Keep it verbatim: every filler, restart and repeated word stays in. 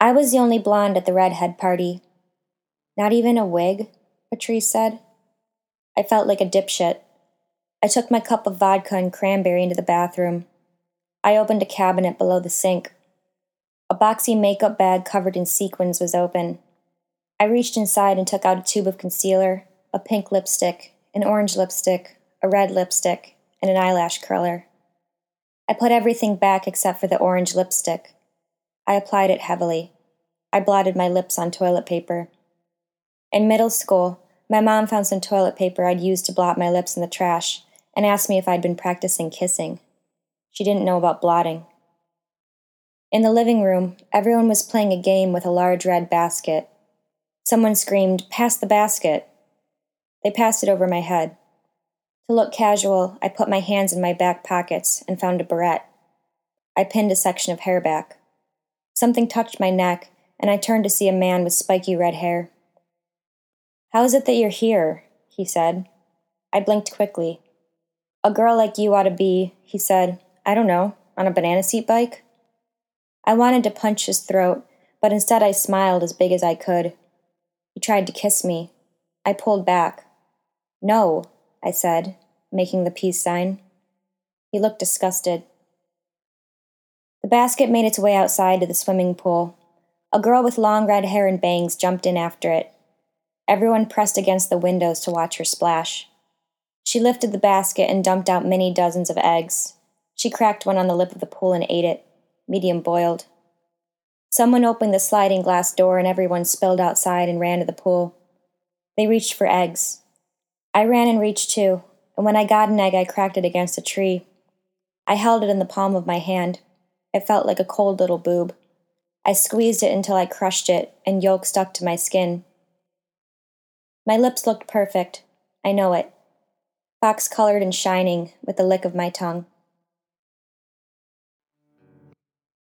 I was the only blonde at the redhead party. Not even a wig, Patrice said. I felt like a dipshit. I took my cup of vodka and cranberry into the bathroom. I opened a cabinet below the sink. A boxy makeup bag covered in sequins was open. I reached inside and took out a tube of concealer, a pink lipstick, an orange lipstick, a red lipstick, and an eyelash curler. I put everything back except for the orange lipstick. I applied it heavily. I blotted my lips on toilet paper. In middle school, my mom found some toilet paper I'd used to blot my lips in the trash and asked me if I'd been practicing kissing. She didn't know about blotting. In the living room, everyone was playing a game with a large red basket. Someone screamed, "Pass the basket!" They passed it over my head. To look casual, I put my hands in my back pockets and found a barrette. I pinned a section of hair back. Something touched my neck, and I turned to see a man with spiky red hair. "How is it that you're here?" he said. I blinked quickly. "A girl like you ought to be," he said, "I don't know, on a banana seat bike?" I wanted to punch his throat, but instead I smiled as big as I could. He tried to kiss me. I pulled back. "No," I said, making the peace sign. He looked disgusted. The basket made its way outside to the swimming pool. A girl with long red hair and bangs jumped in after it. Everyone pressed against the windows to watch her splash. She lifted the basket and dumped out many dozens of eggs. She cracked one on the lip of the pool and ate it, medium boiled. Someone opened the sliding glass door and everyone spilled outside and ran to the pool. They reached for eggs. I ran and reached too, and when I got an egg, I cracked it against a tree. I held it in the palm of my hand. It felt like a cold little boob. I squeezed it until I crushed it, and yolk stuck to my skin. My lips looked perfect. I know it. Fox-colored and shining, with the lick of my tongue.